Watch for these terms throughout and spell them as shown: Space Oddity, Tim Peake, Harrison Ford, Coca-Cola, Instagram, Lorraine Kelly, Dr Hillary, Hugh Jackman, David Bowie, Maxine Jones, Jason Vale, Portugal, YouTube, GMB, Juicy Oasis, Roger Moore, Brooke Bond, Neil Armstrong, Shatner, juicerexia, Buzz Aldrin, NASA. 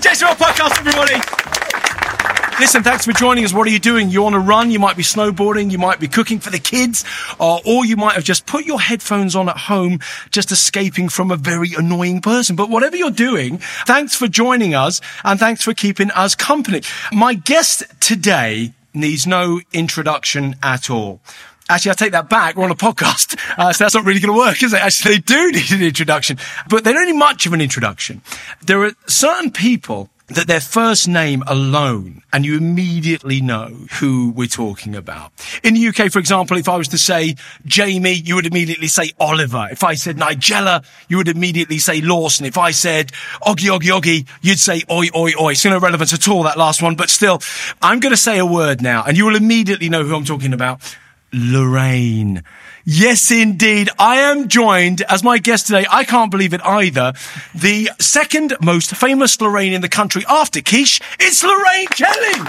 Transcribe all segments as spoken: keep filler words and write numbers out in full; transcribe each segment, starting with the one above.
the Jason Vale Podcast, everybody. Listen, thanks for joining us. What are you doing? You on a run? You might be snowboarding. You might be cooking for the kids. Uh, or you might have just put your headphones on at home, just escaping from a very annoying person. But whatever you're doing, thanks for joining us and thanks for keeping us company. My guest today needs no introduction at all. Actually, I take that back. We're on a podcast, uh, so that's not really going to work, is it? Actually, they do need an introduction, but they don't need much of an introduction. There are certain people that their first name alone, and you immediately know who we're talking about. In the U K, for example, if I was to say Jamie, you would immediately say Oliver. If I said Nigella, you would immediately say Lawson. If I said Oggy, Oggy, Oggy, you'd say Oi, Oi, Oi. It's no relevance at all, that last one, but still, I'm going to say a word now, and you will immediately know who I'm talking about. Lorraine. Yes, indeed. I am joined as my guest today. I can't believe it either. The second most famous Lorraine in the country after Quiche, it's Lorraine Kelly.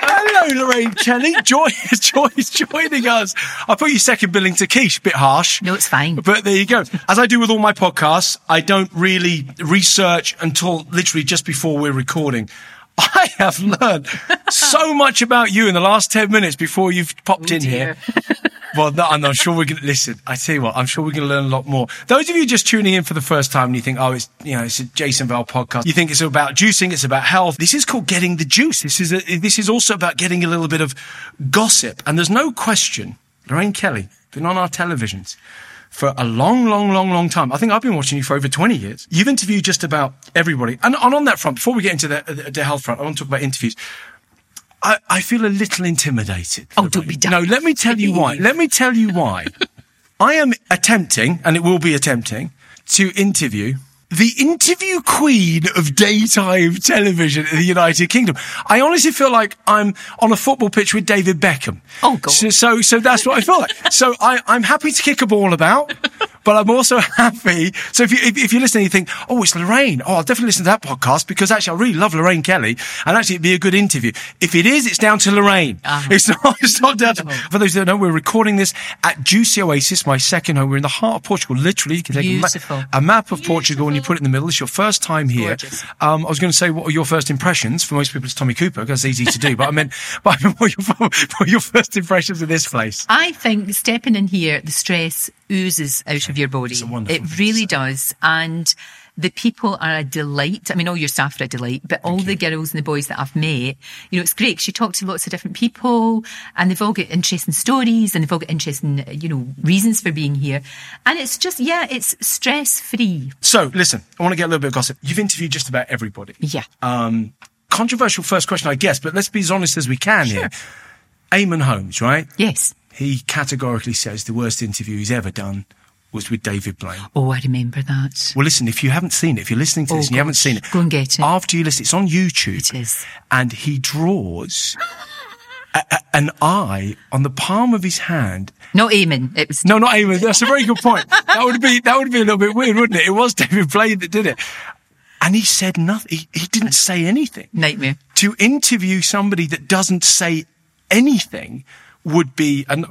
Hello, Lorraine Kelly. Joy, Joy is joining us. I put you second billing to Quiche. Bit harsh. No, it's fine. But there you go. As I do with all my podcasts, I don't really research until literally just before we're recording. I have learned so much about you in the last ten minutes before you've popped oh, in dear. here. Well, no, I'm not sure we're going to listen. I tell you what, I'm sure we're going to learn a lot more. Those of you just tuning in for the first time and you think, oh, it's, you know, it's a Jason Vale podcast. You think it's about juicing. It's about health. This is called Getting the Juice. This is a, this is also about getting a little bit of gossip. And there's no question, Lorraine Kelly, been on our televisions for a long, long, long, long time. I think I've been watching you for over twenty years. You've interviewed just about everybody. And, and on that front, before we get into the, the health front, I want to talk about interviews. I, I feel a little intimidated. Oh, don't be done. No, let me tell you why. Let me tell you why. I am attempting, and it will be attempting, to interview the interview queen of daytime television in the United Kingdom. I honestly feel like I'm on a football pitch with David Beckham. Oh, God. So, so, so that's what I feel like. So I, I'm happy to kick a ball about, but I'm also happy. So if, you, if, if you're listening, you think, oh, it's Lorraine. Oh, I'll definitely listen to that podcast because actually I really love Lorraine Kelly and actually it'd be a good interview. If it is, it's down to Lorraine. Uh-huh. It's not, it's not down to, for those that don't know, we're recording this at Juicy Oasis, my second home. We're in the heart of Portugal. Literally, you can take Beautiful. a, ma- a map of Beautiful. Portugal and you put it in the middle. It's your first time here. Um, I was going to say, what are your first impressions? For most people, it's Tommy Cooper because it's easy to do. But I meant, but what are, your, what are your first impressions of this place? I think stepping in here, the stress oozes out of your body. It's a wonderful place. It really does. And the people are a delight. I mean, all your staff are a delight, but all the girls and the boys that I've met, you know, it's great because you talk to lots of different people and they've all got interesting stories and they've all got interesting, you know, reasons for being here. And it's just, yeah, it's stress-free. So, listen, I want to get a little bit of gossip. You've interviewed just about everybody. Yeah. Um, controversial first question, I guess, but let's be as honest as we can sure. here. Eamon Holmes, right? Yes. He categorically says the worst interview he's ever done was with David Blaine. Oh, I remember that. Well, listen, if you haven't seen it, if you're listening to oh, this and gosh. you haven't seen it, go and get it. After you listen, it's on YouTube. It is. And he draws a, a, an eye on the palm of his hand. Not Eamon. It was No, not Eamon. That's a very good point. That would be that would be a little bit weird, wouldn't it? It was David Blaine that did it. And he said nothing. He, he didn't say anything. Nightmare. To interview somebody that doesn't say anything would be, and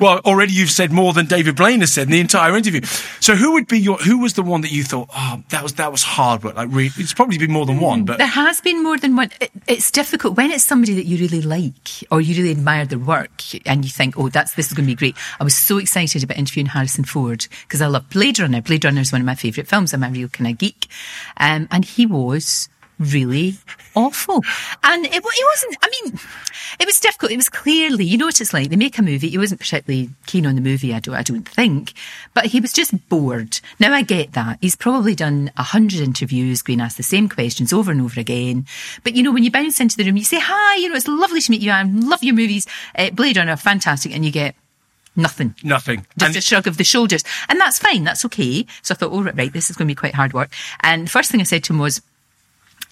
well, already you've said more than David Blaine has said in the entire interview. So who would be your, who was the one that you thought, oh, that was, that was hard work? Like, really, it's probably been more than one, but. There has been more than one. It, it's difficult when it's somebody that you really like or you really admire their work and you think, oh, that's, this is going to be great. I was so excited about interviewing Harrison Ford because I love Blade Runner. Blade Runner is one of my favourite films. I'm a real kind of geek. Um, and he was really awful. And it, it wasn't, I mean, it was difficult. It was clearly, you know what it's like, they make a movie, he wasn't particularly keen on the movie, I don't, I don't think, but he was just bored. Now I get that. He's probably done a hundred interviews being asked the same questions over and over again. But you know, when you bounce into the room, you say, hi, you know, it's lovely to meet you, I love your movies, uh, Blade Runner, fantastic, and you get Nothing. Nothing. Just and a shrug of the shoulders. And that's fine, that's okay. So I thought, oh, right, this is going to be quite hard work. And the first thing I said to him was,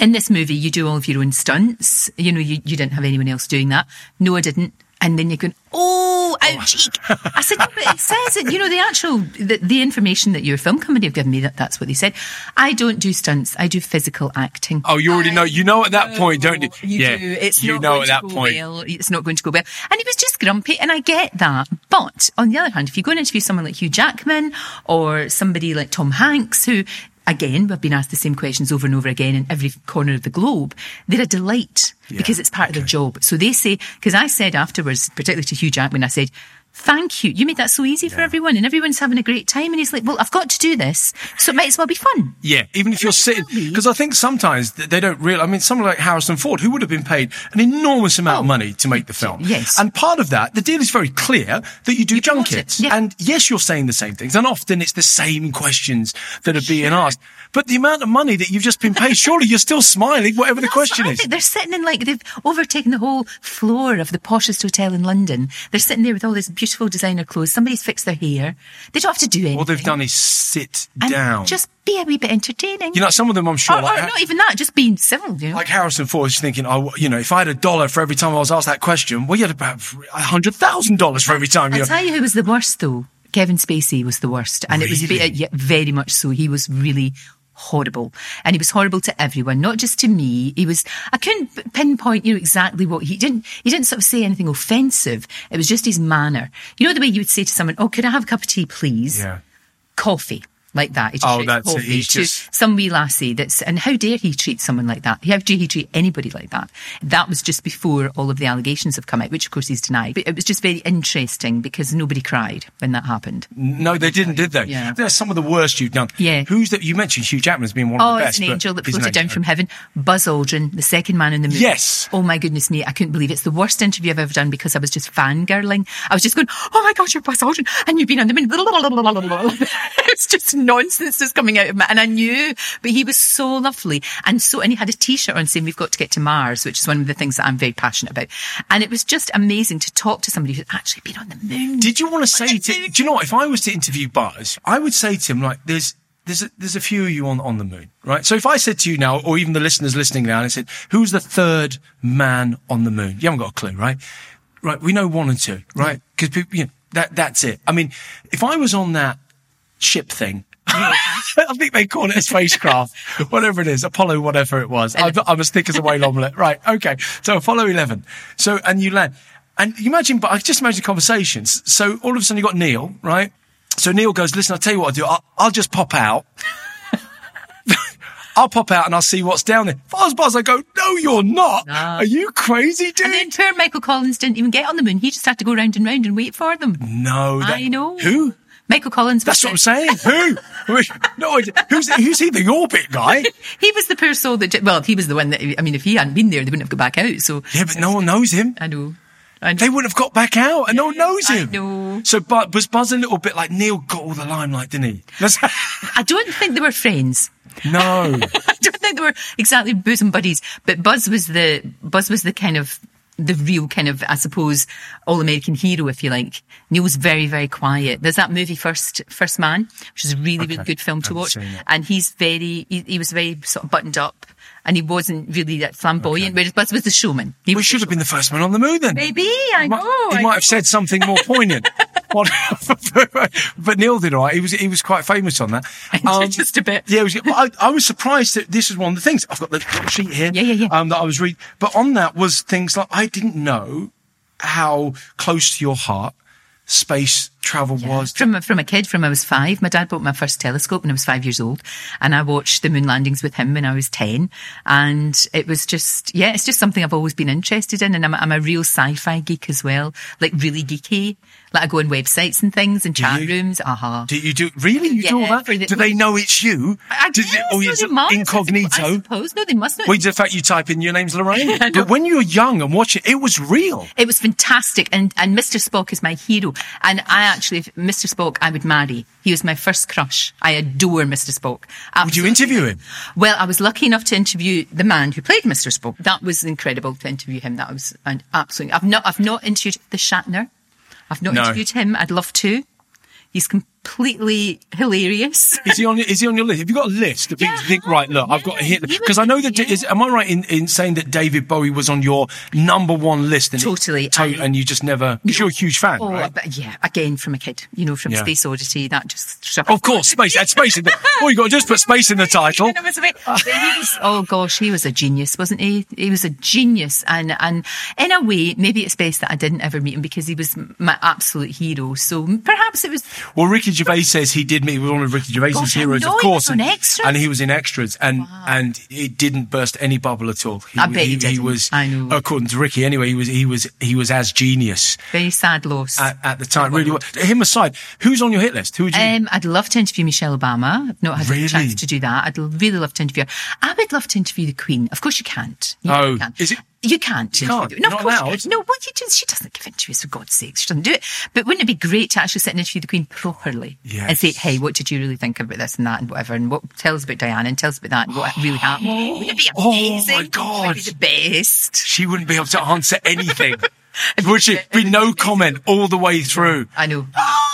in this movie, you do all of your own stunts. You know, you, you didn't have anyone else doing that. No, I didn't. And then you're going, oh, ouchie. I said, no, but it says it. You know, the actual, the, the information that your film company have given me, that, that's what they said. I don't do stunts. I do physical acting. Oh, you already I know. You know at that know, point, don't you? You yeah, do. It's you not know going at to that go point. Well. It's not going to go well. And he was just grumpy, and I get that. But on the other hand, if you go and interview someone like Hugh Jackman or somebody like Tom Hanks, who again, we've been asked the same questions over and over again in every corner of the globe, they're a delight yeah, because it's part okay. of their job. So they say, because I said afterwards, particularly to Hugh Jackman, I said, thank you, you made that so easy yeah. for everyone, and everyone's having a great time. And he's like, well, I've got to do this, so it might as well be fun. Yeah, even if it you're sitting, because I think sometimes they don't realize, I mean, someone like Harrison Ford, who would have been paid an enormous amount oh, of money to make the film. Yes. And part of that, the deal is very clear that you do you junkets. Yeah. And yes, you're saying the same things, and often it's the same questions that are being sure. asked. But the amount of money that you've just been paid, surely you're still smiling, whatever That's the question what I is. Think. They're sitting in, like, they've overtaken the whole floor of the poshest hotel in London. They're sitting there with all this beautiful beautiful designer clothes. Somebody's fixed their hair. They don't have to do anything. All they've done is sit and down. Just be a wee bit entertaining. You know, some of them, I'm sure. Or, like, or not even that, just being civil. You know? Like Harrison Ford is thinking, oh, you know, if I had a dollar for every time I was asked that question, well, you had about one hundred thousand dollars for every time. I'll you tell you who was the worst, though. Kevin Spacey was the worst. And really? It was uh, yeah, very much so. He was really horrible. And he was horrible to everyone, not just to me. He was, I couldn't pinpoint, you know, exactly what he didn't, he didn't sort of say anything offensive. It was just his manner. You know, the way you would say to someone, oh, could I have a cup of tea, please? Yeah. Coffee. Like that. He just oh, that's it. He's just some wee lassie. That's and how dare he treat someone like that? How dare he treat anybody like that? That was just before all of the allegations have come out, which of course he's denied. But it was just very interesting because nobody cried when that happened. No, they didn't, did they? Yeah. They're some of the worst you've done. Yeah. Who's that? You mentioned Hugh Jackman as being one oh, of the best. Oh, it's an angel that floated down from heaven. Buzz Aldrin, the second man on the moon. Yes. Oh my goodness me, I couldn't believe it. It's the worst interview I've ever done because I was just fangirling. I was just going, oh my gosh, you're Buzz Aldrin and you've been on the moon. It's just nonsense is coming out of me, and I knew, but he was so lovely and so, and he had a t-shirt on saying we've got to get to Mars, which is one of the things that I'm very passionate about, and it was just amazing to talk to somebody who's actually been on the moon. Did you want to say to, do you know what, if I was to interview Buzz, I would say to him, like, there's there's a, there's a few of you on, on the moon, right? So if I said to you now, or even the listeners listening now, and I said, who's the third man on the moon? You haven't got a clue, right? Right, we know one and two, right? Because yeah. you know, that that's it. I mean, if I was on that ship thing, I think they call it a spacecraft, whatever it is, Apollo, whatever it was. I'm, I'm as thick as a whale omelette. Right, okay. So Apollo eleven. So, and you land. And you imagine, but I just imagine conversations. So all of a sudden you've got Neil, right? So Neil goes, listen, I'll tell you what I'll do. I'll, I'll just pop out. I'll pop out and I'll see what's down there. If I was Buzz, I go, no, you're not. No. Are you crazy, dude? And then poor Michael Collins didn't even get on the moon. He just had to go round and round and wait for them. No. That, I know. Who? Michael Collins. That's what I'm saying. Who? No, who's, who's he, the orbit guy? He was the poor soul that, well, he was the one that, I mean, if he hadn't been there, they wouldn't have got back out, so. Yeah, but no one knows him. I know. I know. They wouldn't have got back out, and yeah, no one knows him. I know. So, but was Buzz a little bit like, Neil got all the limelight, didn't he? That's I don't think they were friends. No. I don't think they were exactly bosom buddies, but Buzz was the, Buzz was the kind of, the real kind of, I suppose, all-American hero, if you like. Neil was very, very quiet. There's that movie First First Man, which is a really, okay. really good film to watch. And he's very, he, he was very sort of buttoned up. And he wasn't really that flamboyant, okay. whereas Buzz was the showman. He well, should have been the first man on the moon then. Maybe, I he know. Might, he I might know. have said something more poignant. But Neil did all right. He was, he was quite famous on that. Um, Just a bit. Yeah, it was, I, I was surprised that this was one of the things. I've got the sheet here yeah, yeah, yeah. Um, that I was reading. But on that was things like, I didn't know how close to your heart space travel yeah. was. From, from a kid, from I was five. My dad bought my first telescope when I was five years old, and I watched the moon landings with him when I was ten. And it was just, yeah, it's just something I've always been interested in. And I'm, I'm a real sci-fi geek as well, like really geeky. Like I go on websites and things and do chat you, rooms. Aha. Uh-huh. Do you do, really? You yeah, do all that? The, do they know it's you? I do. Or you incognito? I suppose. No, they must not. Well, the fact you type in your name's Lorraine. But when you were young and watching, it was real. It was fantastic. And, and Mister Spock is my hero. And I actually, Mister Spock, I would marry. He was my first crush. I adore Mister Spock. Absolutely. Would you interview him? Well, I was lucky enough to interview the man who played Mister Spock. That was incredible to interview him. That was an absolutely. I've not. I've not interviewed the Shatner. I've not no. interviewed him. I'd love to. He's completely hilarious. Is he on? Is he on your list? Have you got a list? Of yeah, you think right. Look, yeah, I've got to hit because I know that. Yeah. Is, am I right in, in saying that David Bowie was on your number one list? And totally. It, to, I, and you just never because you're a huge fan. Oh, right? But yeah. Again, from a kid, you know, from yeah. Space Oddity, that just. Struck of course, space. That's space. In the, well, you got to just put space in the title. Oh gosh, he was a genius, wasn't he? He was a genius, and and in a way, maybe it's best that I didn't ever meet him because he was my absolute hero. So perhaps it was. Well, Ricky Gervais says he did meet with one of Ricky Gervais's Gosh, heroes, of course, and, and he was in extras, and wow. and it didn't burst any bubble at all. He, I bet he, he didn't. He was, I know. According to Ricky, anyway, he was he was he was as genius. Very sad loss at, at the time. Really, was. Him aside, who's on your hit list? Who would you? Um, I'd love to interview Michelle Obama. I've not had really? a chance to do that. I'd really love to interview her. I would love to interview the Queen. Of course, you can't. You oh, can't. Is it? You can't. You can't. No, not allowed. No, what you do, she doesn't give interviews, for God's sake. She doesn't do it. But wouldn't it be great to actually sit and interview the Queen properly yes. and say, hey, what did you really think about this and that and whatever, and what tell us about Diana and tell us about that and what really happened? Wouldn't it be amazing? Oh, my God. It would be the best. She wouldn't be able to answer anything. Would she? Be no comment all the way through. I know.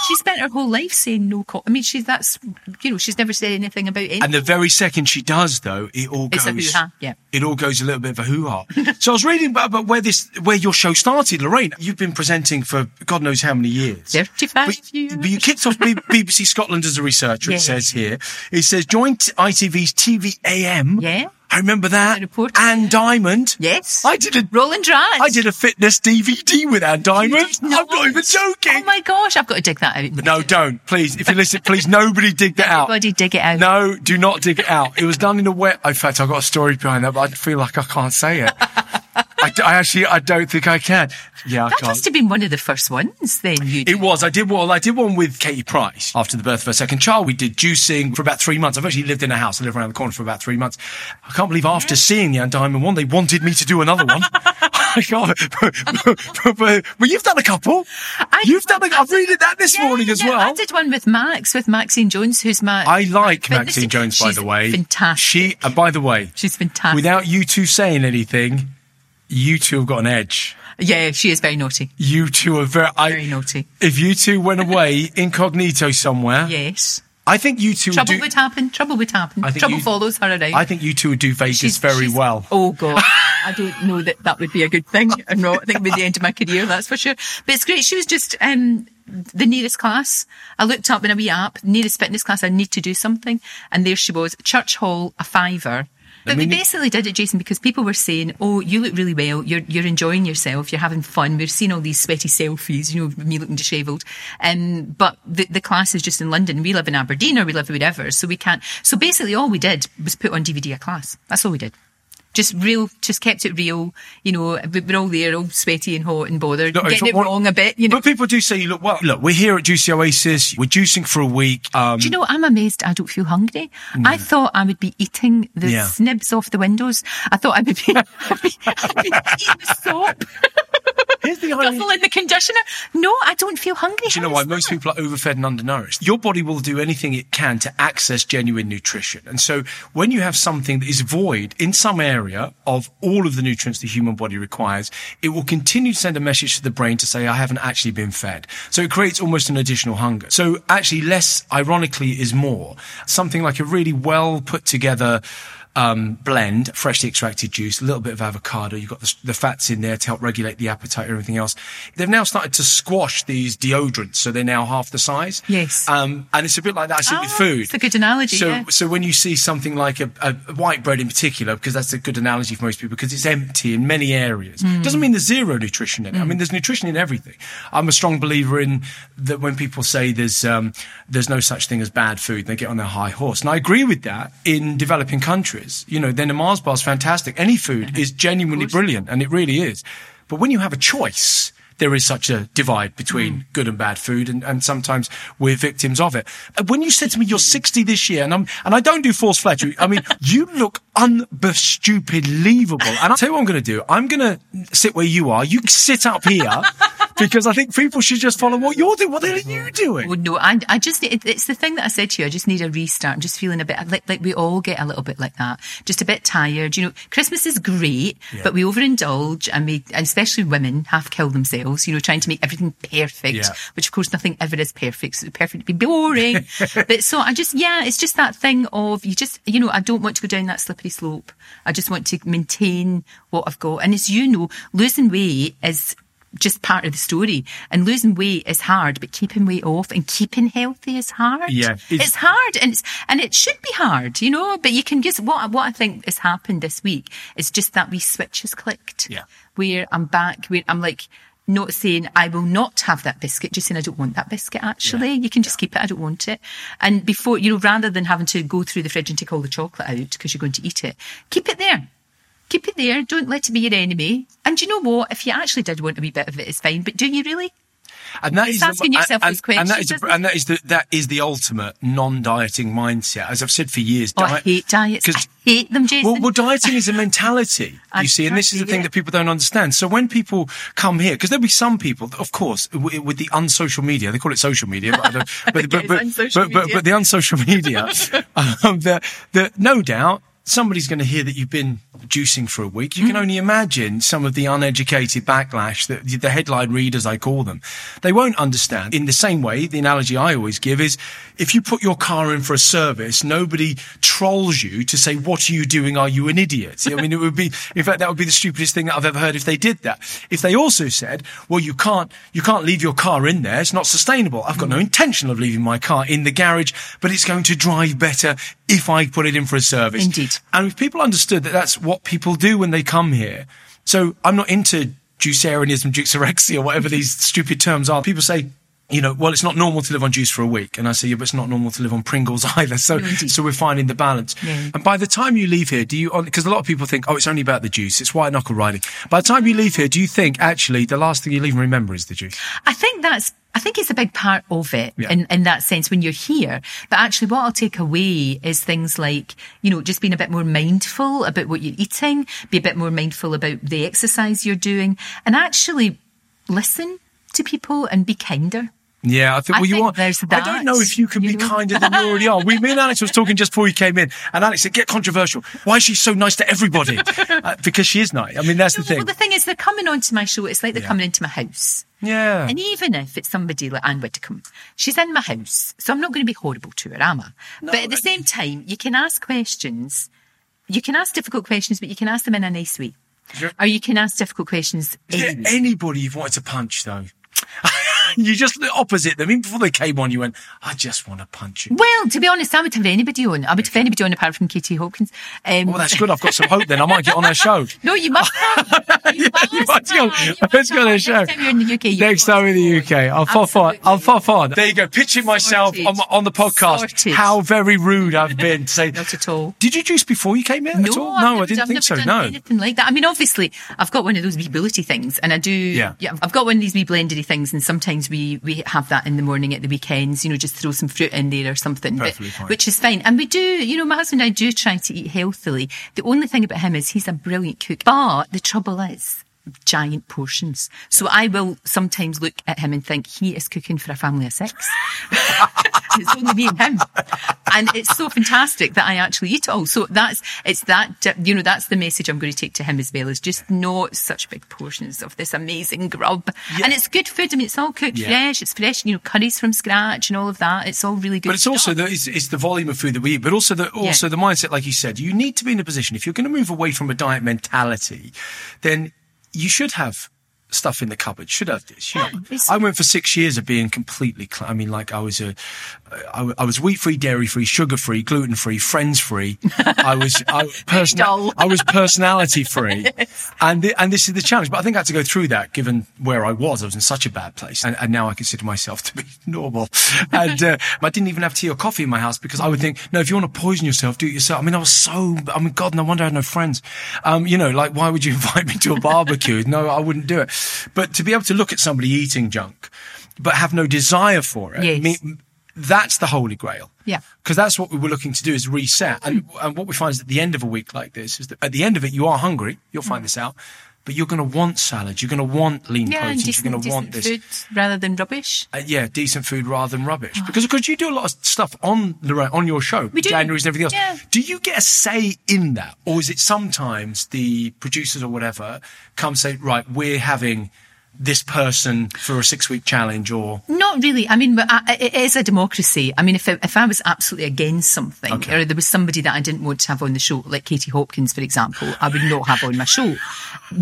She spent her whole life saying no comment. I mean, she's that's, you know, she's never said anything about anything. And the very second she does, though, it all goes. It's a hoo-ha, yeah. It all goes a little bit of a hoo-ha. So I was reading about where this, where your show started, Lorraine. You've been presenting for God knows how many years. thirty-five but, years. But you kicked off B B C Scotland as a researcher, yeah. It says here. It says, joined I T V's T V A M. Yeah. I remember that. Anne Diamond. Yes. I did a Roland Rand. I did a fitness D V D with Anne Diamond. No, I'm not even joking. Oh my gosh, I've got to dig that out. No, don't. Please, if you listen, please, nobody dig that out. Nobody dig it out. No, do not dig it out. It was done in a wet. In fact, I've got a story behind that, but I feel like I can't say it. I, d- I actually, I don't think I can. Yeah, I that can't. Must have been one of the first ones then. You did. It was. I did well. I did one with Katie Price after the birth of her second child. We did Juicing for about three months. I've actually lived in a house. I live around the corner for about three months. I can't believe after seeing the Anne Diamond one, they wanted me to do another one. but, but, but, but you've done a couple. I, you've done. A, I've read it that this yeah, morning as no, well. I did one with Max, with Maxine Jones, who's my. I like my Maxine Jones, by the way. Fantastic. She, uh, by the way, she's fantastic. Without you two saying anything. You two have got an edge. Yeah, she is very naughty. You two are very... I, very naughty. If you two went away incognito somewhere... Yes. I think you two Trouble would, do, would happen. Trouble would happen. Trouble you, follows her around. I think you two would do Vegas she's, very she's, well. Oh, God. I don't know that that would be a good thing. I'm not, I think it would be the end of my career, that's for sure. But it's great. She was just... Um, the nearest class I looked up in a wee app, nearest fitness class, I need to do something, and there she was, church hall, a fiver. But I mean, we basically did it, Jason, because people were saying, oh, you look really well, you're you're enjoying yourself, you're having fun, we're seeing all these sweaty selfies, you know, me looking dishevelled. Um, but the, the class is just in London, we live in Aberdeen or we live whatever, so we can't. So basically all we did was put on D V D a class. That's all we did. Just real, just kept it real, you know, we're all there, all sweaty and hot and bothered, no, getting it what, wrong a bit, you know. But people do say you look well. Look, we're here at Juicy Oasis, we're juicing for a week. Um, do you know, I'm amazed I don't feel hungry. No. I thought I would be eating the yeah. snibs off the windows. I thought I would be, I'd be, I'd be eating the soap. Here's the Duffel in the conditioner. No, I don't feel hungry. Do you know why? That? Most people are overfed and undernourished. Your body will do anything it can to access genuine nutrition. And so when you have something that is void in some area of all of the nutrients the human body requires, it will continue to send a message to the brain to say, I haven't actually been fed. So it creates almost an additional hunger. So actually less, ironically, is more. Something like a really well put together Um, blend, freshly extracted juice, a little bit of avocado. You've got the, the fats in there to help regulate the appetite and everything else. They've now started to squash these deodorants, so they're now half the size. Yes. Um, and it's a bit like that, actually, oh, with food. It's a good analogy. So, yeah. so when you see something like a, a white bread in particular, because that's a good analogy for most people, because it's empty in many areas. Mm. It doesn't mean there's zero nutrition in it. Mm. I mean, there's nutrition in everything. I'm a strong believer in that when people say there's, um, there's no such thing as bad food, they get on their high horse. And I agree with that in developing countries. You know, then a Mars bar is fantastic. Any food mm-hmm. is genuinely brilliant, and it really is. But when you have a choice, there is such a divide between mm. good and bad food, and, and sometimes we're victims of it. When you said to me, you're sixty this year, and I'm, and I don't do forced flattery. I mean, you look unbestupidleavable. And I'll tell you what I'm going to do. I'm going to sit where you are. You sit up here. Because I think people should just follow what you're doing. What the hell are you doing? Well, no, I, I just, it, it's the thing that I said to you, I just need a restart. I'm just feeling a bit, like, like we all get a little bit like that. Just a bit tired. You know, Christmas is great, yeah. but we overindulge and we, and especially women, half kill themselves, you know, trying to make everything perfect, yeah. which of course nothing ever is perfect. So perfect would be boring. But so I just, yeah, it's just that thing of you just, you know, I don't want to go down that slippery slope. I just want to maintain what I've got. And as you know, losing weight is just part of the story, and losing weight is hard, but keeping weight off and keeping healthy is hard. Yeah, it's, it's hard, and it's and it should be hard, you know. But you can just what what I think has happened this week is just that wee switch has clicked. Yeah, where I'm back, where I'm like, not saying I will not have that biscuit, just saying I don't want that biscuit, actually. Yeah. You can just yeah. keep it, I don't want it. And before, you know, rather than having to go through the fridge and take all the chocolate out because you're going to eat it, keep it there. Keep it there. Don't let it be your enemy. And you know what? If you actually did want a wee bit of it, it's fine. But do you really? And that it's is asking the, yourself and, those questions. And that is, and that is the that is the ultimate non-dieting mindset. As I've said for years, oh, diet, I hate diets. I hate them, Jason. Well, well, dieting is a mentality, you see, and this is the thing it. that people don't understand. So when people come here, because there'll be some people, of course, w- with the unsocial media, they call it social media, but I don't, but, but, but, but, but, but, but the unsocial media, um, the, the, no doubt, somebody's going to hear that you've been juicing for a week. You mm. can only imagine some of the uneducated backlash that the headline readers, I call them, they won't understand. In the same way, the analogy I always give is if you put your car in for a service, nobody trolls you to say, what are you doing? Are you an idiot? I mean, it would be, in fact, that would be the stupidest thing that I've ever heard if they did that. If they also said, well, you can't, you can't leave your car in there. It's not sustainable. I've got no intention of leaving my car in the garage, but it's going to drive better if I put it in for a service. Indeed. And if people understood that that's what people do when they come here. So I'm not into juicerianism, juicerexia, whatever these stupid terms are. People say, you know, well, it's not normal to live on juice for a week. And I say, yeah, but it's not normal to live on Pringles either. So Indeed. so we're finding the balance. Yeah. And by the time you leave here, do you, because a lot of people think, oh, it's only about the juice. It's white knuckle riding. By the time you leave here, do you think actually the last thing you leave and remember is the juice? I think that's, I think it's a big part of it yeah. in, in that sense when you're here. But actually what I'll take away is things like, you know, just being a bit more mindful about what you're eating, be a bit more mindful about the exercise you're doing, and actually listen to people and be kinder. Yeah, I think, well, I you think are. There's that. I don't know if you can you be know? kinder than you already are. We, me and Alex was talking just before you came in, and Alex said, get controversial. Why is she so nice to everybody? Uh, because she is nice. I mean, that's no, the thing. Well, the thing is, they're coming onto my show. It's like they're yeah. coming into my house. Yeah. And even if it's somebody like Anne Whittacombe, she's in my house, so I'm not going to be horrible to her, am I? No, but at the same time, you can ask questions. You can ask difficult questions, but you can ask them in a nice way. Sure. Or you can ask difficult questions. Is there anybody you've wanted to punch, though? You just the opposite them. Even before they came on, you went, I just want to punch you. Well, to be honest, I would have anybody on. I would have anybody on apart from Katie Hopkins. Um, well, that's good. I've got some hope then. I might get on her show. No, you must have. You must, yeah, you must have. Have. You must Let's go to her show. Next time you're in the U K. Next time in the U K. I'll pop on. I'll pop on. There you go. Pitching myself on, on the podcast. Sorted. How very rude I've been. Say, not at all. Did you juice before you came here no, at all? I've no, never, I didn't I've think so. No. Anything like that. I mean, obviously, I've got one of those wee bullet-y things, and I do. Yeah. yeah. I've got one of these wee blendedy things, and sometimes. We, we have that in the morning at the weekends, you know, just throw some fruit in there or something, but, which is fine. And we do, you know, my husband and I do try to eat healthily. The only thing about him is he's a brilliant cook. But the trouble is giant portions. So I will sometimes look at him and think he is cooking for a family of six. It's only me and him. And it's so fantastic that I actually eat it all. So that's, it's that, you know, that's the message I'm going to take to him as well, is just not such big portions of this amazing grub. Yeah. And it's good food. I mean, it's all cooked yeah. fresh. It's fresh, you know, curries from scratch and all of that. It's all really good. But it's stuff. also, the, it's, it's the volume of food that we eat, but also the, also yeah. the mindset, like you said, you need to be in a position, if you're going to move away from a diet mentality, then you should have stuff in the cupboard, should have this. You know? yeah, I went for six years of being completely, cl- I mean, like I was a, I, I was wheat-free, dairy-free, sugar-free, gluten-free, friends-free. I was, I, person- I was personality-free. Yes. And the, and this is the challenge. But I think I had to go through that given where I was. I was in such a bad place. And, and now I consider myself to be normal. And uh, I didn't even have tea or coffee in my house because I would think, no, if you want to poison yourself, do it yourself. I mean, I was so, I mean, God, no wonder I had no friends. Um, you know, like, why would you invite me to a barbecue? No, I wouldn't do it. But to be able to look at somebody eating junk, but have no desire for it, yes. me, that's the holy grail. Yeah. Because that's what we were looking to do, is reset. And, and what we find is at the end of a week like this, is that at the end of it, you are hungry. You'll find mm. this out. But you're going to want salad. You're going to want lean yeah, protein. Decent, you're going to want this. Decent food rather than rubbish. Uh, yeah, decent food rather than rubbish. Oh. Because of course you do a lot of stuff on the on your show, we do. January's and everything else. Yeah. Do you get a say in that? Or is it sometimes the producers or whatever come say, right, we're having this person for a six-week challenge or... Not really. I mean, it is a democracy. I mean, if I, if I was absolutely against something okay. or there was somebody that I didn't want to have on the show, like Katie Hopkins, for example, I would not have on my show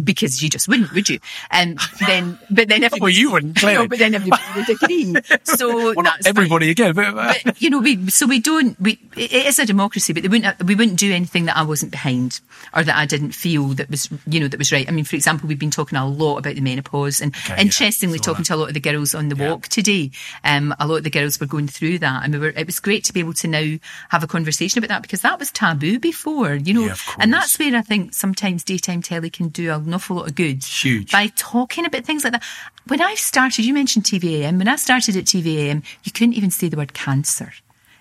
because you just wouldn't, would you? And then, but then... Well, you wouldn't, clearly. No, but then everybody would agree. So well, not everybody again. But, uh... but, you know, we, so we don't... We, it is a democracy, but they wouldn't, we wouldn't do anything that I wasn't behind or that I didn't feel that was, you know, that was right. I mean, for example, we've been talking a lot about the menopause And okay, interestingly, yeah, talking that. to a lot of the girls on the yeah. walk today, um, a lot of the girls were going through that. And we were, it was great to be able to now have a conversation about that, because that was taboo before, you know. Yeah, and that's where I think sometimes daytime telly can do an awful lot of good. Huge. By talking about things like that. When I started, you mentioned T V A M. When I started at T V A M, you couldn't even say the word cancer.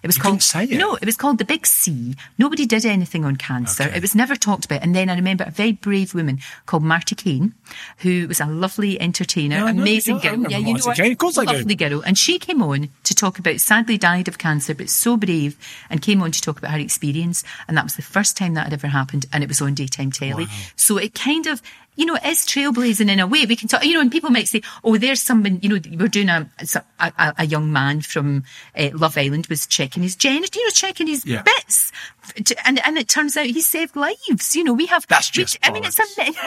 It was you called, say it. No, it was called the Big C. Nobody did anything on cancer. Okay. It was never talked about. And then I remember a very brave woman called Marty Kane, who was a lovely entertainer, no, amazing no, girl. Yeah, you know, Kane. Of course I do. Lovely girl. And she came on to talk about, sadly died of cancer, but so brave, and came on to talk about her experience. And that was the first time that had ever happened. And it was on daytime telly. Wow. So it kind of... you know, it is trailblazing in a way. We can talk, you know, and people might say, oh, there's someone, you know, we're doing a a, a young man from uh, Love Island was checking his gender, you know, checking his yeah. bits. And and it turns out he saved lives. You know, we have... That's just we, I mean, it's amazing.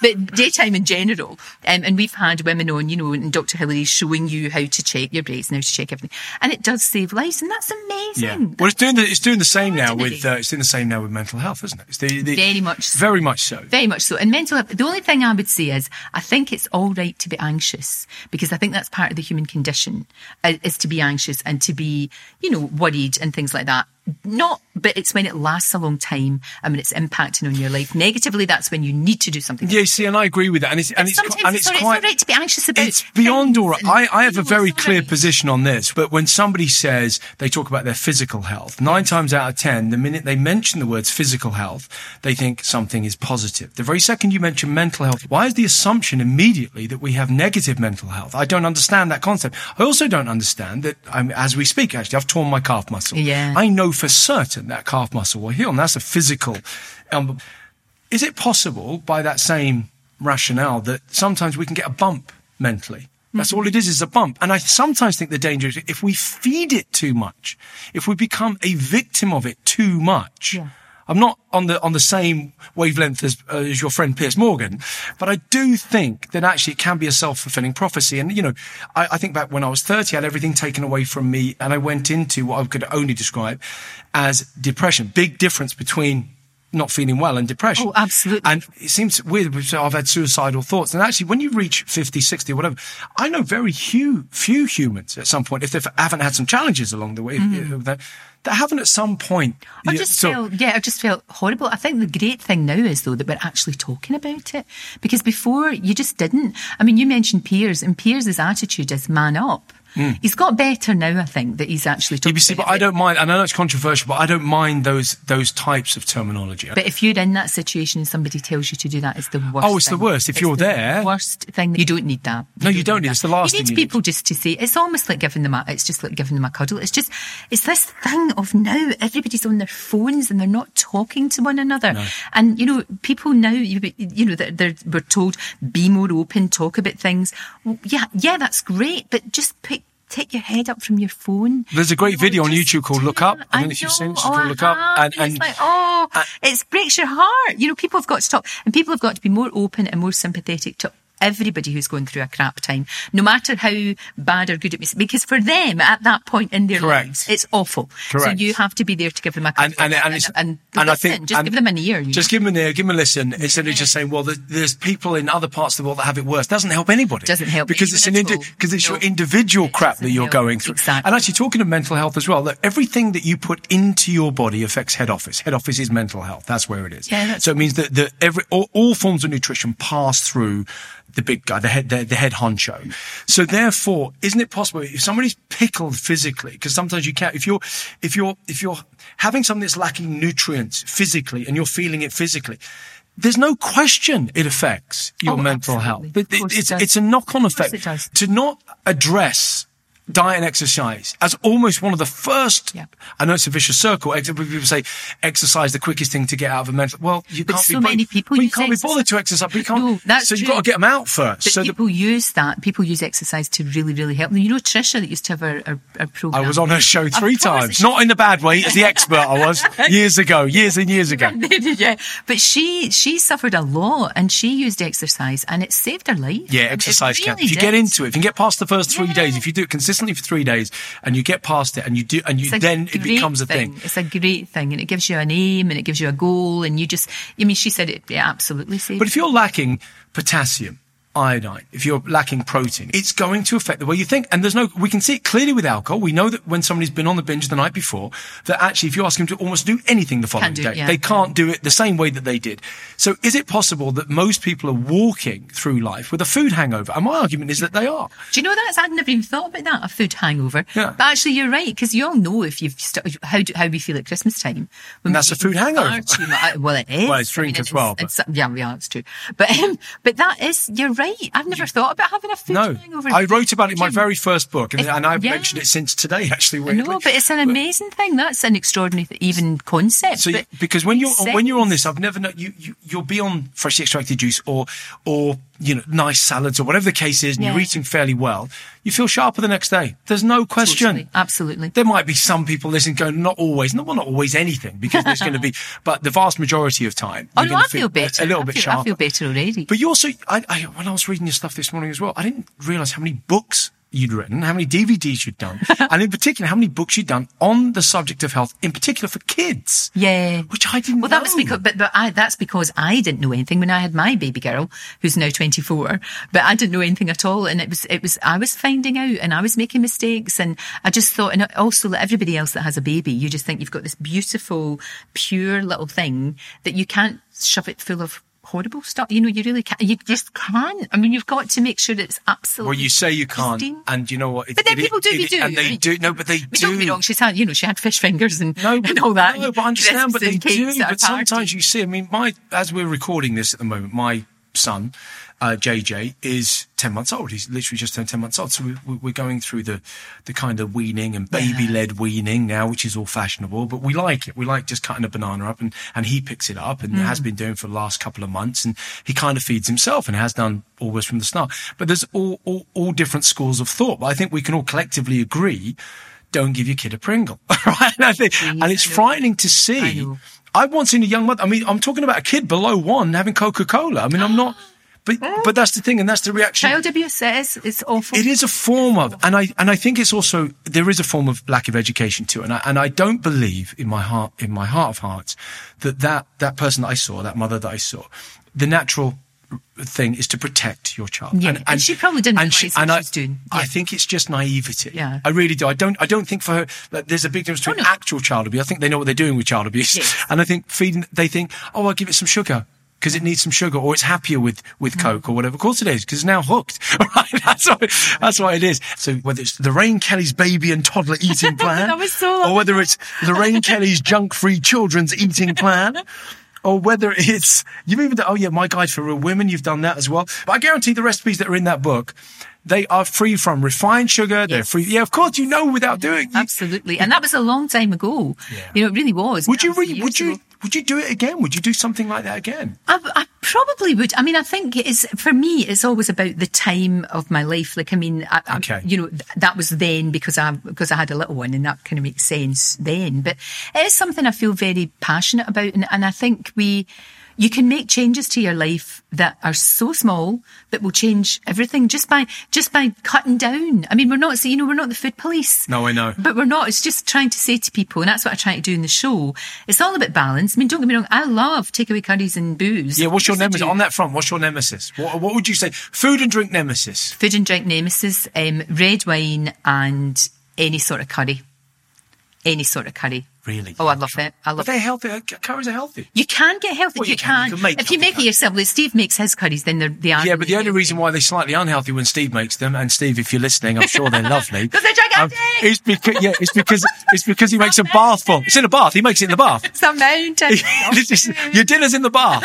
But daytime in general, um, and we've had women on, you know, and Dr Hillary showing you how to check your breaks and how to check everything, and it does save lives, and that's amazing. Yeah. Well, it's doing the, it's doing the same now with uh, it's doing the same now with mental health, isn't it? It's the, the, very much, so. very much so, very much so. And mental health. The only thing I would say is, I think it's all right to be anxious, because I think that's part of the human condition, uh, is to be anxious and to be, you know, worried and things like that. Not, but it's when it lasts a long time and when it's impacting on your life negatively, that's when you need to do something. Yeah, you see, and I agree with that. And it's, and it's, co- and it's, it's quite... It's all right to be anxious about... It's beyond all right. I, I have a very clear position on this, but when somebody says they talk about their physical health, nine times out of ten, the minute they mention the words physical health, they think something is positive. The very second you mention mental health, why is the assumption immediately that we have negative mental health? I don't understand that concept. I also don't understand that, um, as we speak, actually, I've torn my calf muscle. Yeah. I know for certain that calf muscle will heal, and that's a physical um, is it possible by that same rationale that sometimes we can get a bump mentally? That's mm-hmm. all it is, is a bump. And I sometimes think the danger is if we feed it too much, if we become a victim of it too much. Yeah. I'm not on the on the same wavelength as, uh, as your friend Piers Morgan, but I do think that actually it can be a self-fulfilling prophecy. And, you know, I, I think back when I was thirty, I had everything taken away from me, and I went into what I could only describe as depression. Big difference between not feeling well and depression. Oh, absolutely. And it seems weird. I've had suicidal thoughts. And actually, when you reach fifty, sixty, whatever, I know very few, few humans at some point, if they haven't had some challenges along the way, mm. that, that haven't at some point. I just so, felt, yeah, I just felt horrible. I think the great thing now is, though, that we're actually talking about it. Because before, you just didn't. I mean, you mentioned Piers, and Piers' attitude is man up. Mm. He's got better now, I think, that he's actually talking about it. But I don't mind, and I know it's controversial, but I don't mind those those types of terminology. But if you're in that situation and somebody tells you to do that, it's the worst. Oh, it's thing. the worst. If it's you're the there, worst thing. That you don't need that. You no, don't you don't need. need it's the last. You need thing people you need. just to say. It's almost like giving them a. It's just like giving them a cuddle. It's just. It's this thing of now. Everybody's on their phones and they're not talking to one another. No. And you know, people now. You, you know, they're, they're we're told be more open, talk about things. Well, yeah, yeah, that's great, but just pick. Take your head up from your phone. There's a great you video on YouTube called Look Up. I don't know if you've seen it, it's called Look Up. And, and, and it's like, oh, and, it breaks your heart. You know, people have got to talk, and people have got to be more open and more sympathetic to everybody who's going through a crap time, no matter how bad or good it is, because for them at that point in their Correct. lives, it's awful. Correct. So you have to be there to give them a and and, and, and, and, and I think just and give them an ear. Just know. give them an ear, give them a listen. Instead yeah. of just saying, well, there's people in other parts of the world that have it worse. Doesn't help anybody. Doesn't help because it's an indi- because it's no. your individual it crap that you're help. going through. Exactly. And actually, talking of mental health as well, that everything that you put into your body affects head office. Head office is mental health. That's where it is. Yeah, so it means that the every all, all forms of nutrition pass through the big guy, the head, the, the head honcho. So therefore, isn't it possible if somebody's pickled physically, because sometimes you can't, if you're, if you're, if you're having something that's lacking nutrients physically and you're feeling it physically, there's no question it affects your oh, mental absolutely. health. But it, it's, it it's a knock-on effect. To not address diet and exercise as almost one of the first, yeah. I know it's a vicious circle. People say exercise the quickest thing to get out of a mental. Well, you but can't so be, many people well, you can't exercise. be bothered to exercise. But you can't, no, that's so true. You've got to get them out first. But so people the, use that. People use exercise to really, really help them. You know, Tricia that used to have our, our, our program. I was on her show three times, not in a bad way. As the expert, I was years ago, years and years ago. yeah, but she she suffered a lot, and she used exercise, and it saved her life. Yeah, exercise really can. If you did. get into it, if you can get past the first three yeah. days, if you do it consistently. consistently for three days and you get past it and you do, and you then it becomes a thing. It's a great thing, and it gives you an aim and it gives you a goal, and you just, I mean, she said it, it absolutely saved. But if you're lacking potassium, iodine, if you're lacking protein, it's going to affect the way you think. And there's no, we can see it clearly with alcohol. We know that when somebody's been on the binge the night before, that actually if you ask them to almost do anything the following do, day, yeah. they can't do it the same way that they did. So is it possible that most people are walking through life with a food hangover? And my argument is that they are. Do you know that? I'd never even thought about that, a food hangover. Yeah. But actually you're right, because you all know if you've st- how, do, how we feel at Christmas time. When and that's a food hangover. Too, well, it is. Well, it's drink I mean, as well. It's, it's, yeah, yeah, it's true. But, um, but that is, you're right. Right. I've never thought about having a food no. hangover. I wrote about it in my very first book, and, it, and I've yeah. mentioned it since today, actually. Weirdly. No, but it's an amazing but, thing. That's an extraordinary th- even concept. So, but because when you're sense. when you're on this, I've never known you, you. You'll be on freshly extracted juice or or you know nice salads or whatever the case is, and yeah. you're eating fairly well. You feel sharper the next day. There's no question. Totally. Absolutely. There might be some people listening going, not always, not well, not always anything, because there's going to be, but the vast majority of time, oh, no, I feel, feel better. A little I bit feel, sharper. I feel better already. But you're so I, I when I I was reading your stuff this morning as well, I didn't realise how many books you'd written, how many D V Ds you'd done, and in particular, how many books you'd done on the subject of health, in particular for kids. Yeah. Which I didn't well, know. Well, that was because, but, but I, that's because I didn't know anything when I had my baby girl, who's now twenty-four, but I didn't know anything at all. And it was, it was, I was finding out and I was making mistakes. And I just thought, and also like everybody else that has a baby, you just think you've got this beautiful, pure little thing that you can't shove it full of horrible stuff. You know, you really can't. You just can't. I mean, you've got to make sure it's absolutely... Well, you say you can't, pristine. And you know what? It, but then it, people do, it, we do. And they do. No, but they but do. Don't be wrong, she's had, you know, she had fish fingers and, no, and all that. No, but I understand, but they do. But sometimes you see, I mean, my as we're recording this at the moment, my son, uh, J J, is ten months old. He's literally just turned ten months old. So we, we, we're going through the, the kind of weaning and baby-led yeah. weaning now, which is all fashionable, but we like it. We like just cutting a banana up and, and he picks it up and mm. has been doing for the last couple of months. And he kind of feeds himself and has done always from the start. But there's all, all, all different schools of thought. But I think we can all collectively agree, don't give your kid a Pringle. Right? And, I think, Jeez, and it's frightening to see. I once seen a young mother, I mean, I'm talking about a kid below one having Coca-Cola. I mean, I'm not... But well, but that's the thing, and that's the reaction. Child abuse is it's awful. It is a form of, and I and I think it's also there is a form of lack of education too. And I and I don't believe in my heart in my heart of hearts that that, that person that I saw, that mother that I saw, the natural thing is to protect your child. Yeah, and, and, and she probably didn't realize she, what I, she's doing. Yeah. I think it's just naivety. Yeah, I really do. I don't. I don't think for her like, there's a big difference between oh, no. actual child abuse. I think they know what they're doing with child abuse, yes. and I think feeding. They think, oh, I'll give it some sugar. Because it needs some sugar, or it's happier with, with mm. Coke or whatever. Of course it is, because it's now hooked. Right? That's why, that's why it is. So whether it's Lorraine Kelly's baby and toddler eating plan, that was so or whether it's Lorraine Kelly's junk-free children's eating plan, or whether it's, you've even done, oh yeah, My Guide for Real Women, you've done that as well. But I guarantee the recipes that are in that book, they are free from refined sugar. Yes. They're free. Yeah, of course, you know, without doing it. Absolutely. And that was a long time ago. Yeah. You know, it really was. Would you, re- would you, ago. Would you do it again? Would you do something like that again? I, I probably would. I mean, I think it's, for me, it's always about the time of my life. Like, I mean, I, okay. I, you know, th- that was then because I, because I had a little one, and that kind of makes sense then. But it is something I feel very passionate about. And, and I think we, you can make changes to your life that are so small that will change everything just by just by cutting down. I mean, we're not, you know, we're not the food police. No, I know. But we're not. It's just trying to say to people, and that's what I try to do in the show. It's all about balance. I mean, don't get me wrong. I love takeaway curries and booze. Yeah, what's your nemesis? On that front, what's your nemesis? What, what would you say? Food and drink nemesis. Food and drink nemesis. Um, red wine and any sort of curry. Any sort of curry. Really? Oh, I love it. I love it. They're healthy. Curries are healthy. You can get healthy. Well, you, you can. can. You can if you make it yourself, like Steve makes his curries, then they're, they are. Yeah, but the only healthy. Reason why they're slightly unhealthy when Steve makes them, and Steve, if you're listening, I'm sure they're lovely. Because they're gigantic! Um, it's because, yeah, it's because, it's because he makes a bath full. It's in a bath. He makes it in the bath. It's a mountain. Your dinner's in the bath.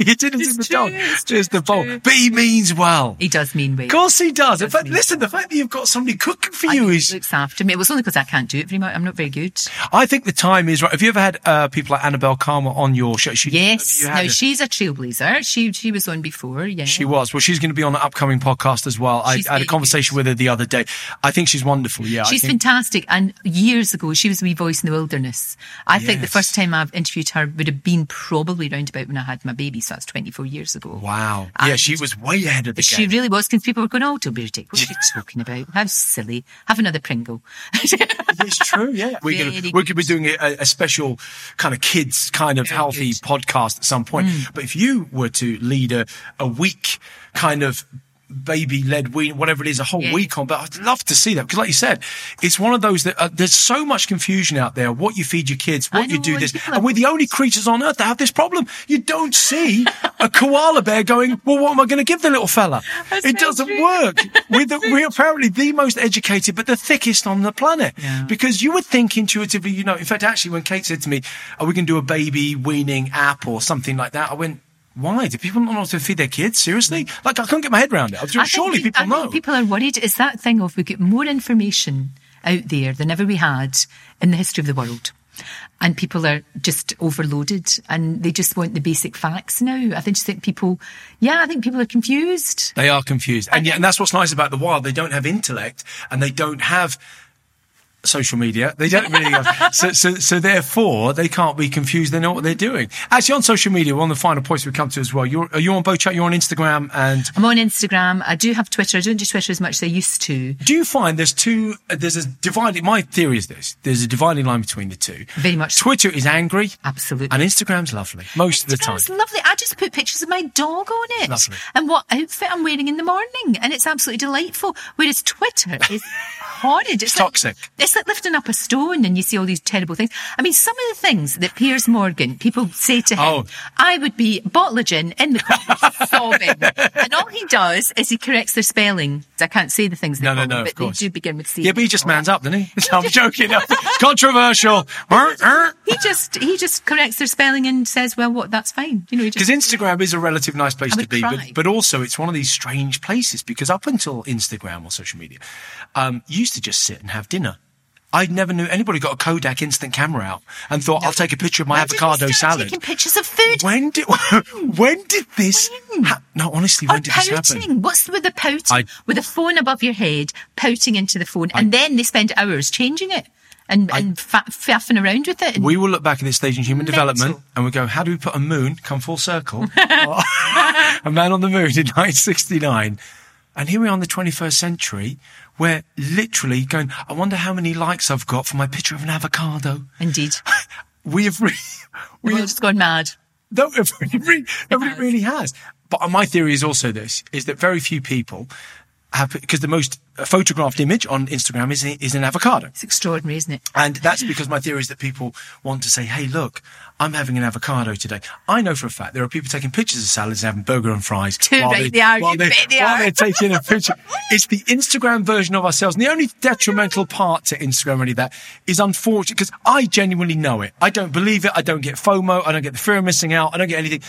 Your dinner's in the dog. It's just the bowl. But he means well. He does mean well. Of course he does. He does in fact, listen, well. The fact that you've got somebody cooking for I you is. Looks after me. It was only because I can't do it very much. I'm not very good. I think the time is right. Have you ever had uh, people like Annabelle Karma on your show? She, yes. You no, her? She's a trailblazer. She she was on before. Yeah, she was. Well, she's going to be on an upcoming podcast as well. I, I had a conversation good. with her the other day. I think she's wonderful. Yeah, she's I think. fantastic. And years ago, she was a wee voice in the wilderness. I yes. think the first time I've interviewed her would have been probably round about when I had my baby. So that's twenty-four years ago. Wow. And yeah, she was way ahead of the she game. She really was, because people were going, oh, don't be ridiculous. What are you talking about? How silly. Have another Pringle. It's true, yeah. We're going to we're gonna be doing a, a special kind of kids kind of Very healthy good. podcast at some point. Mm. But if you were to lead a, a week kind of baby-led wean, whatever it is, a whole yeah. week on, but I'd love to see that, because like you said, it's one of those that uh, there's so much confusion out there, what you feed your kids, what know, you do this, and we're the only creatures on earth that have this problem. You don't see a koala bear going, well, what am I going to give the little fella? That's it doesn't true. work. We're, the, we're apparently the most educated, but the thickest on the planet, yeah. because you would think intuitively, you know, in fact, actually, when Kate said to me, are we going to do a baby weaning app or something like that, I went, why? Do people not know how to feed their kids? Seriously? Like, I couldn't get my head around it. I Surely think, people I know. I think people are worried. It's that thing of we get more information out there than ever we had in the history of the world. And people are just overloaded and they just want the basic facts now. I think just think people, yeah, I think people are confused. They are confused. And, yeah, and that's what's nice about the wild. They don't have intellect and they don't have social media. They don't really have, so, so so therefore they can't be confused. They know what they're doing. Actually, on social media, one of the final points we come to as well, you're are you on BoChat? You're on Instagram? And I'm on Instagram. I do have Twitter. I don't do Twitter as much as I used to. Do you find there's two uh, there's a dividing my theory is this there's a dividing line between the two? Very much. Twitter is angry, absolutely, and Instagram's lovely most Instagram's of the time. It's lovely. I just put pictures of my dog on it, lovely, and what outfit I'm wearing in the morning, and it's absolutely delightful. Whereas Twitter is horrid. It's toxic. Like, it's like lifting up a stone and you see all these terrible things. I mean, some of the things that Piers Morgan, people say to him, oh. I would be bottle of gin in the corner sobbing. And all he does is he corrects their spelling. I can't say the things they no, no, no, him, but course. They do begin with C. Yeah, but he just mans up, doesn't he? I'm joking. Controversial. he just he just corrects their spelling and says, well, what, that's fine. You know, because Instagram is a relative nice place to be, but, but also it's one of these strange places, because up until Instagram or social media, um, you used to just sit and have dinner. I never knew anybody got a Kodak instant camera out and thought, no. I'll take a picture of my when avocado did salad. Taking pictures of food. When did when did this? When? Ha- no, honestly, when or did pouting. this happen? What's with the pouting? I, with a phone above your head, pouting into the phone, I, and then they spend hours changing it and, I, and fa- faffing around with it. And we will look back at this stage in human mental. development and we go, how do we put a moon, come full circle, a man on the moon in nineteen sixty-nine? And here we are in the twenty-first century, where literally going, I wonder how many likes I've got for my picture of an avocado. Indeed. We have really... We've just gone mad. No, everybody really, everybody really has. But my theory is also this, is that very few people have... Because the most photographed image on Instagram is, is an avocado. It's extraordinary, isn't it? And that's because my theory is that people want to say, hey, look, I'm having an avocado today. I know for a fact there are people taking pictures of salads and having burger and fries Too while, right they, they are, while, they, they while are. they're taking a picture. It's the Instagram version of ourselves. And the only detrimental part to Instagram, really, that is unfortunate, because I genuinely know it. I don't believe it. I don't get FOMO. I don't get the fear of missing out. I don't get anything.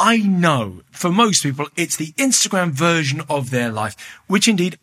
I know for most people, it's the Instagram version of their life, which indeed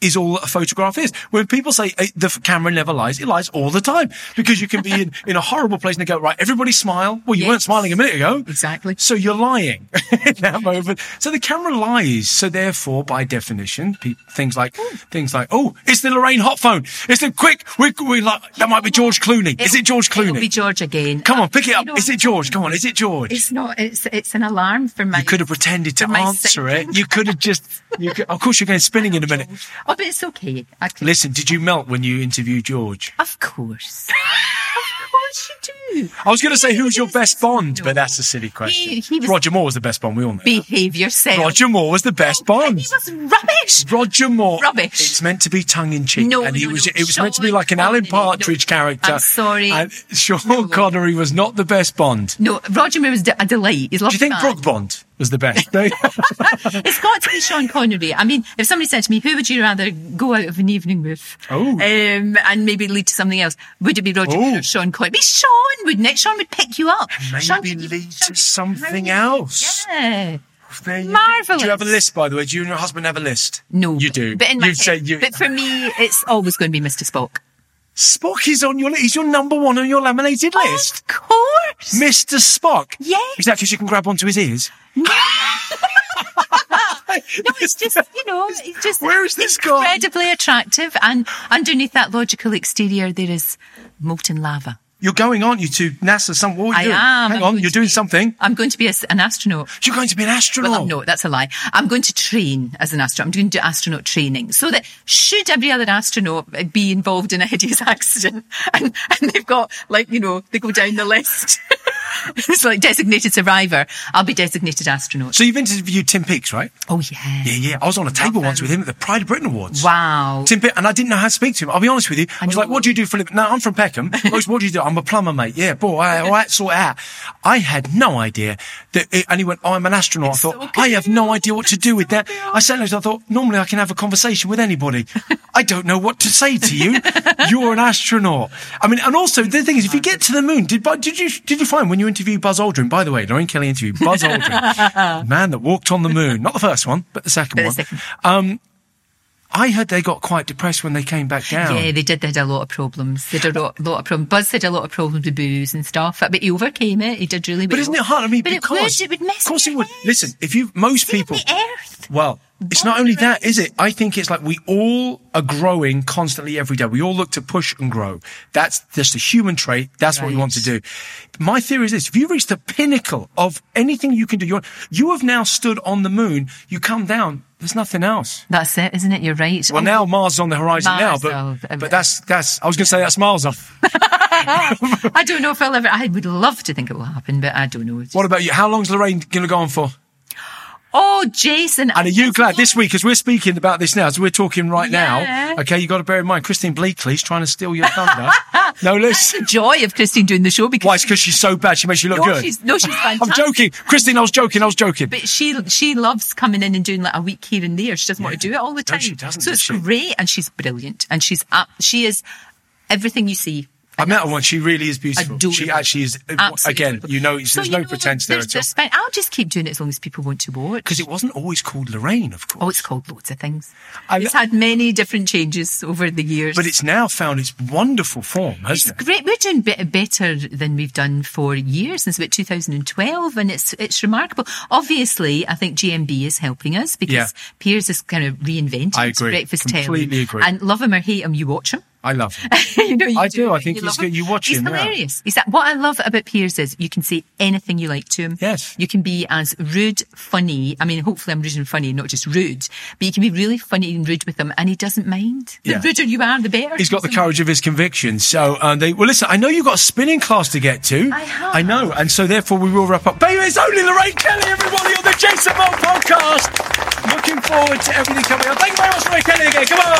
is all a photograph is. When people say hey, the camera never lies, it lies all the time, because you can be in, in a horrible place and go, right, everybody smile. Well, you yes. weren't smiling a minute ago. Exactly. So you're lying in that moment. So the camera lies. So therefore, by definition, pe- things like, Ooh. things like, oh, it's the Lorraine hot phone. It's the quick, we, we like, that might be George Clooney. Is it George Clooney? It'll be George again. Come on, pick it up. You know, is it George? Come on, is it George? It's not, it's, it's an alarm for my... You could have pretended to answer second. it. You could have just, you could, of course you're going spinning in a minute. Oh, but it's okay. I can... Listen, did you melt when you interviewed George? Of course. Of course you do. I was going to say, who's your best Bond? No. But that's a silly question. He, he was... Roger Moore was the best Bond, we all know. Behave yourself. Roger Moore was the best oh, Bond. He was rubbish. Roger Moore. Rubbish. It's meant to be tongue-in-cheek. No, and he no, was. No, it was Sean meant to be like an Alan Partridge no, character. I'm sorry. And Sean no. Connery was not the best Bond. No, Roger Moore was de- a delight. He's lovely. Do you think Brooke Bond was the best? It's got to be Sean Connery. I mean, if somebody said to me, who would you rather go out of an evening with oh. um, and maybe lead to something else, would it be Roger Moore oh. or Sean Connery? It'd be Sean, wouldn't it? Sean would pick you up. Maybe Sean, lead you, to something else. Yeah. Marvellous. Do you have a list, by the way? Do you and your husband have a list? No. You do. But, in my head, you... but for me, it's always going to be Mister Spock. Spock is on your list. He's your number one on your laminated list. Of course. Mister Spock. Yes. Is that because you can grab onto his ears? No. No, it's just, you know, it's just where is this incredibly gone? Attractive. And underneath that logical exterior, there is molten lava. You're going, aren't you, to NASA? Some, what are you I doing? am. Hang I'm on, you're doing be, something. I'm going to be a, an astronaut. You're going to be an astronaut? Well, no, that's a lie. I'm going to train as an astronaut. I'm going to do astronaut training so that should every other astronaut be involved in a hideous accident and, and they've got, like, you know, they go down the list. It's like designated survivor. I'll be designated astronaut. So you've interviewed Tim Peake, right? Oh, yeah. Yeah, yeah. I was on a table once with him at the Pride of Britain Awards. Wow. Tim Peake, and I didn't know how to speak to him. I'll be honest with you. I, I was like, what do you do for a living? No, I'm from Peckham. What do you do? I'm I'm a plumber, mate. Yeah, boy, I, all right, sort it out. I had no idea that it, and he went, oh, I'm an astronaut. It's I thought, so I have no idea what to do with that. I said, I thought, normally I can have a conversation with anybody. I don't know what to say to you. You're an astronaut. I mean, and also the thing is, if you get to the moon, did, did you, did you find when you interviewed Buzz Aldrin, by the way, Lorraine Kelly interviewed Buzz Aldrin, man that walked on the moon, not the first one, but the second but one. The second. Um, I heard they got quite depressed when they came back down. Yeah, they did. They had a lot of problems. They did a lot, lot of problems. Buzz had a lot of problems with booze and stuff, but he overcame it. He did really well. But isn't it hard? I mean, but because... It would, it would mess of course it would. Head. Listen, if you... Most Save people... the earth. Well... It's not only that, is it? I think it's like we all are growing constantly every day. We all look to push and grow. That's just a human trait. That's right. What we want to do. My theory is this. If you reach the pinnacle of anything you can do, you're, you have now stood on the moon. You come down. There's nothing else. That's it, isn't it? You're right. Well, now Mars is on the horizon Mars now, but, but that's, that's, I was going to say that's miles off. I don't know if I'll ever, I would love to think it will happen, but I don't know. Just... What about you? How long's Lorraine going to go on for? Oh, Jason. And are you glad this week, as we're speaking about this now, as we're talking right yeah. now, okay, you've got to bear in mind, Christine Bleakley's trying to steal your thunder. No, listen. That's the joy of Christine doing the show. Because why? It's because she's so bad, she makes you look no, good. She's, no, she's fantastic. I'm joking. Christine, I was joking, I was joking. But she she loves coming in and doing like a week here and there. She doesn't yeah. want to do it all the time. No, she doesn't. So it's she? great, and she's brilliant, and she's up. She is everything you see. I met her once. She really is beautiful. Adorable. She actually is. Absolutely again, beautiful. You know, there's so, you no know, pretense there at all. Spent, I'll just keep doing it as long as people want to watch. Because it wasn't always called Lorraine, of course. Oh, it's called loads of things. I, it's had many different changes over the years. But it's now found its wonderful form, hasn't it's it? It's great. We're doing bit better than we've done for years, since about two thousand twelve, and it's it's remarkable. Obviously, I think G M B is helping us because yeah. Piers is kind of reinventing I agree. breakfast television. I completely agree. And love him or hate him, you watch him. I love him. you know, you I do. do. I think you he's good. You watch he's him. He's hilarious. Yeah. Is that what I love about Piers is you can say anything you like to him. Yes. You can be as rude, funny. I mean, hopefully I'm rude and funny, not just rude. But you can be really funny and rude with him, and he doesn't mind. The yeah. ruder you are, the better. He's got the courage of his convictions. So, um, they, well, listen, I know you've got a spinning class to get to. I have. I know. And so, therefore, we will wrap up. Baby, it's only Lorraine Kelly, everybody, on the Jason Vale podcast. Looking forward to everything coming up. Thank you very much, Lorraine Kelly, again. Come on.